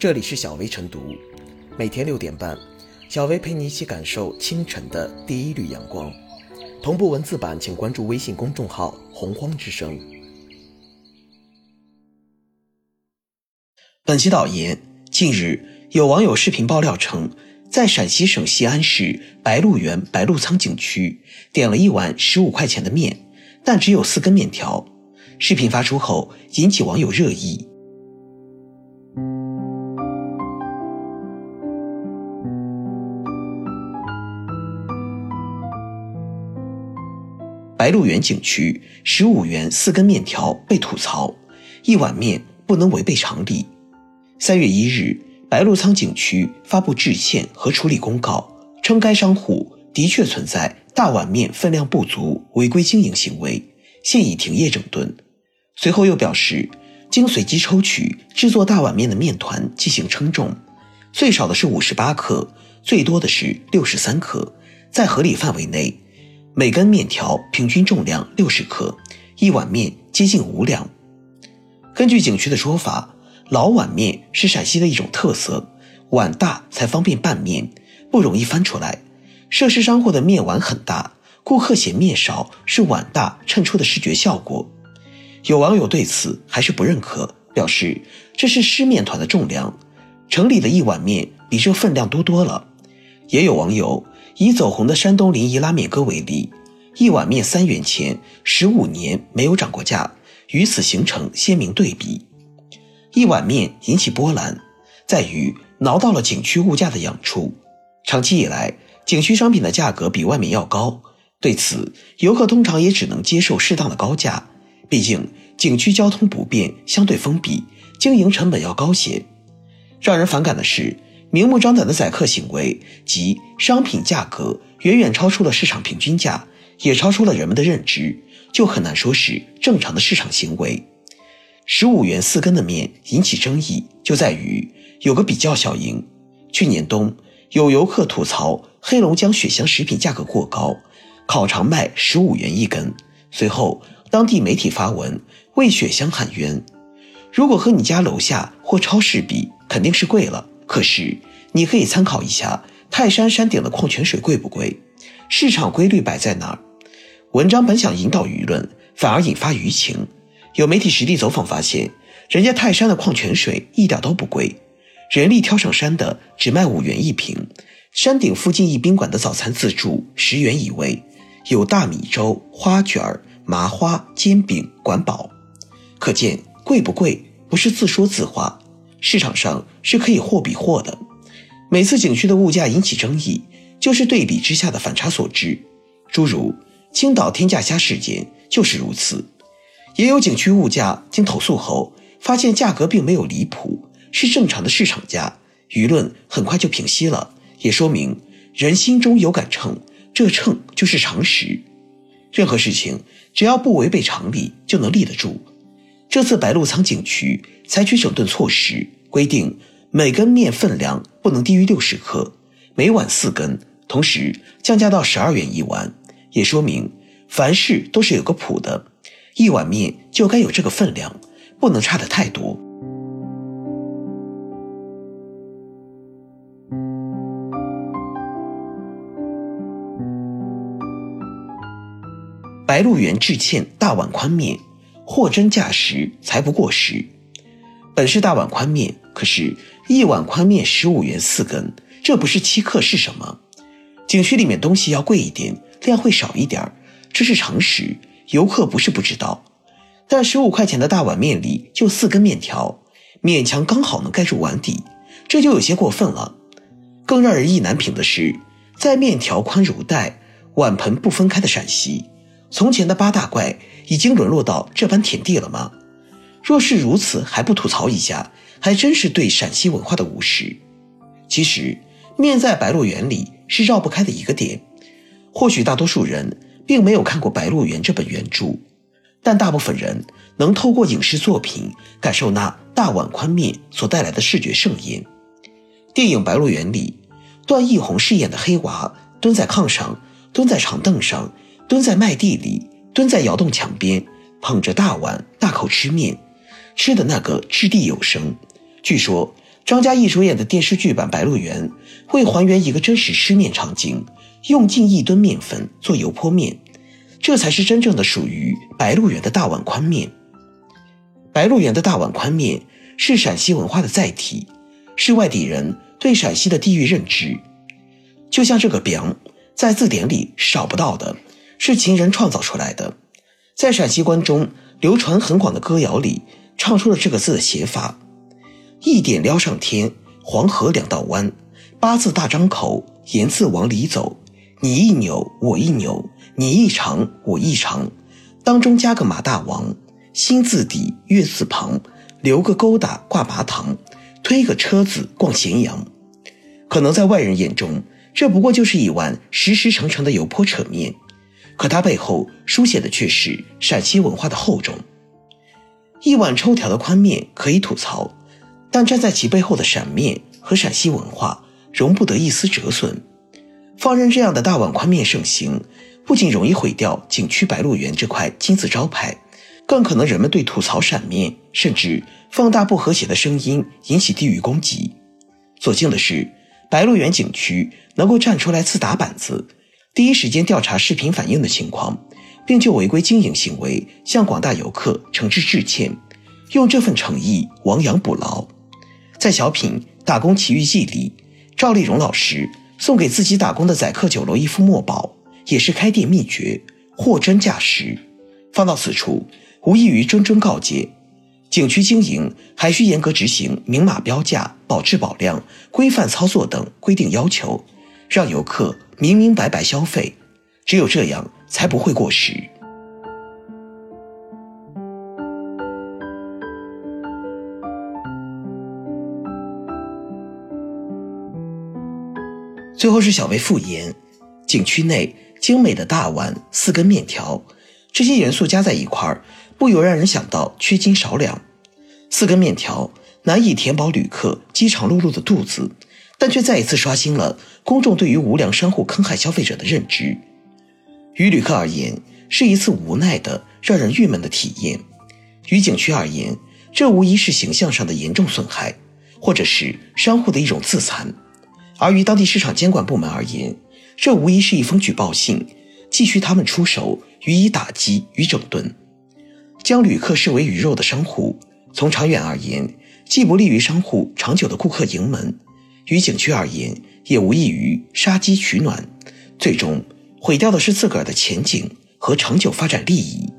这里是小薇晨读，每天6点半，小薇陪你一起感受清晨的第一缕阳光。同步文字版请关注微信公众号洪荒之声。本期导言，近日有网友视频爆料称，在陕西省西安市白鹿原白鹿仓景区点了一碗15块钱的面，但只有4根面条。视频发出后引起网友热议。白鹿原景区15元4根面条被吐槽，一碗面不能违背常理。3月1日，白鹿仓景区发布致歉和处理公告，称该商户的确存在大碗面分量不足、违规经营行为，现已停业整顿。随后又表示，经随机抽取制作大碗面的面团进行称重，最少的是58克，最多的是63克，在合理范围内。每根面条平均重量60克，一碗面接近5两。根据景区的说法，老碗面是陕西的一种特色，碗大才方便拌面，不容易翻出来。涉事商户的面碗很大，顾客嫌面少是碗大衬出的视觉效果。有网友对此还是不认可，表示这是湿面团的重量，城里的一碗面比这分量多多了。也有网友以走红的山东临沂拉面哥为例，一碗面3元钱，15年没有涨过价，与此形成鲜明对比。一碗面引起波澜，在于挠到了景区物价的痒处。长期以来，景区商品的价格比外面要高，对此游客通常也只能接受适当的高价，毕竟景区交通不便，相对封闭，经营成本要高些。让人反感的是，明目张胆的宰客行为，即商品价格远远超出了市场平均价，也超出了人们的认知，就很难说是正常的市场行为。15元4根的面引起争议，就在于有个比较效应。去年冬，有游客吐槽黑龙江雪乡食品价格过高，烤肠卖15元1根，随后当地媒体发文为雪乡喊冤。如果和你家楼下或超市比，肯定是贵了，可是你可以参考一下泰山山顶的矿泉水贵不贵，市场规律摆在哪儿。文章本想引导舆论，反而引发舆情。有媒体实地走访发现，人家泰山的矿泉水一点都不贵，人力挑上山的只卖5元1瓶，山顶附近一宾馆的早餐自助10元1位，有大米粥、花卷、麻花、煎饼、管饱。可见贵不贵不是自说自话，市场上是可以货比货的。每次景区的物价引起争议，就是对比之下的反差所致，诸如青岛天价虾事件就是如此。也有景区物价经投诉后发现价格并没有离谱，是正常的市场价，舆论很快就平息了，也说明人心中有杆秤，这秤就是常识。任何事情只要不违背常理，就能立得住。这次白鹿仓景区采取整顿措施，规定每根面分量不能低于60克，每碗4根，同时降价到12元1碗，也说明凡事都是有个谱的，一碗面就该有这个分量，不能差得太多。白鹿原致歉大碗宽面，货真价实才不过时。本是大碗宽面，可是一碗宽面15元4根，这不是7克是什么？景区里面东西要贵一点，量会少一点，这是常识，游客不是不知道。但15块钱的大碗面里就4根面条，勉强刚好能盖住碗底，这就有些过分了。更让人意难平的是，在面条宽如带、碗盆不分开的陕西，从前的8大怪已经沦落到这般田地了吗？若是如此，还不吐槽一下，还真是对陕西文化的无视。其实面在白鹿原里是绕不开的一个点，或许大多数人并没有看过白鹿原这本原著，但大部分人能透过影视作品感受那大碗宽面所带来的视觉盛宴。电影《白鹿原》里，段奕宏饰演的黑娃蹲在炕上，蹲在长凳上，蹲在麦地里，蹲在窑洞墙边，捧着大碗大口吃面，吃的那个掷地有声。据说张嘉译主演的电视剧版《白鹿原》会还原一个真实吃面场景，用近1吨面粉做油泼面，这才是真正的属于白鹿原的大碗宽面。白鹿原的大碗宽面是陕西文化的载体，是外地人对陕西的地域认知。就像这个饼，在字典里是找不到的，是秦人创造出来的。在陕西关中流传很广的歌谣里，唱出了这个字的写法：一点撩上天，黄河两道弯，八字大张口，言字往里走，你一扭我一扭，你一长我一长，当中加个马大王，心字底月字旁，留个勾搭挂麻糖，推个车子逛咸阳。可能在外人眼中，这不过就是一碗实实诚诚的油泼扯面，可它背后书写的却是陕西文化的厚重。一碗抽条的宽面可以吐槽，但站在其背后的陕面和陕西文化容不得一丝折损。放任这样的大碗宽面盛行，不仅容易毁掉景区白鹿原这块金字招牌，更可能人们对吐槽陕面甚至放大不和谐的声音引起地域攻击。所幸的是，白鹿原景区能够站出来自打板子，第一时间调查视频反映的情况，并就违规经营行为向广大游客诚挚致歉，用这份诚意亡羊补牢。在小品《打工奇遇记》里，赵丽蓉老师送给自己打工的宰客酒楼一副墨宝，也是开店秘诀，货真价实。放到此处，无异于谆谆告诫，景区经营还需严格执行明码标价、保质保量、规范操作等规定要求，让游客明明白白消费，只有这样才不会过时。最后是小薇复言，景区内精美的大碗、四根面条，这些元素加在一块儿，不由让人想到缺斤少两。四根面条难以填饱旅客饥肠辘辘的肚子，但却再一次刷新了公众对于无良商户坑害消费者的认知。于旅客而言，是一次无奈的让人郁闷的体验；于景区而言，这无疑是形象上的严重损害，或者是商户的一种自残；而于当地市场监管部门而言，这无疑是一封举报信，急需他们出手予以打击与整顿。将旅客视为鱼肉的商户，从长远而言，既不利于商户长久的顾客盈门，于景区而言，也无异于杀鸡取暖，最终毁掉的是自个儿的前景和长久发展利益。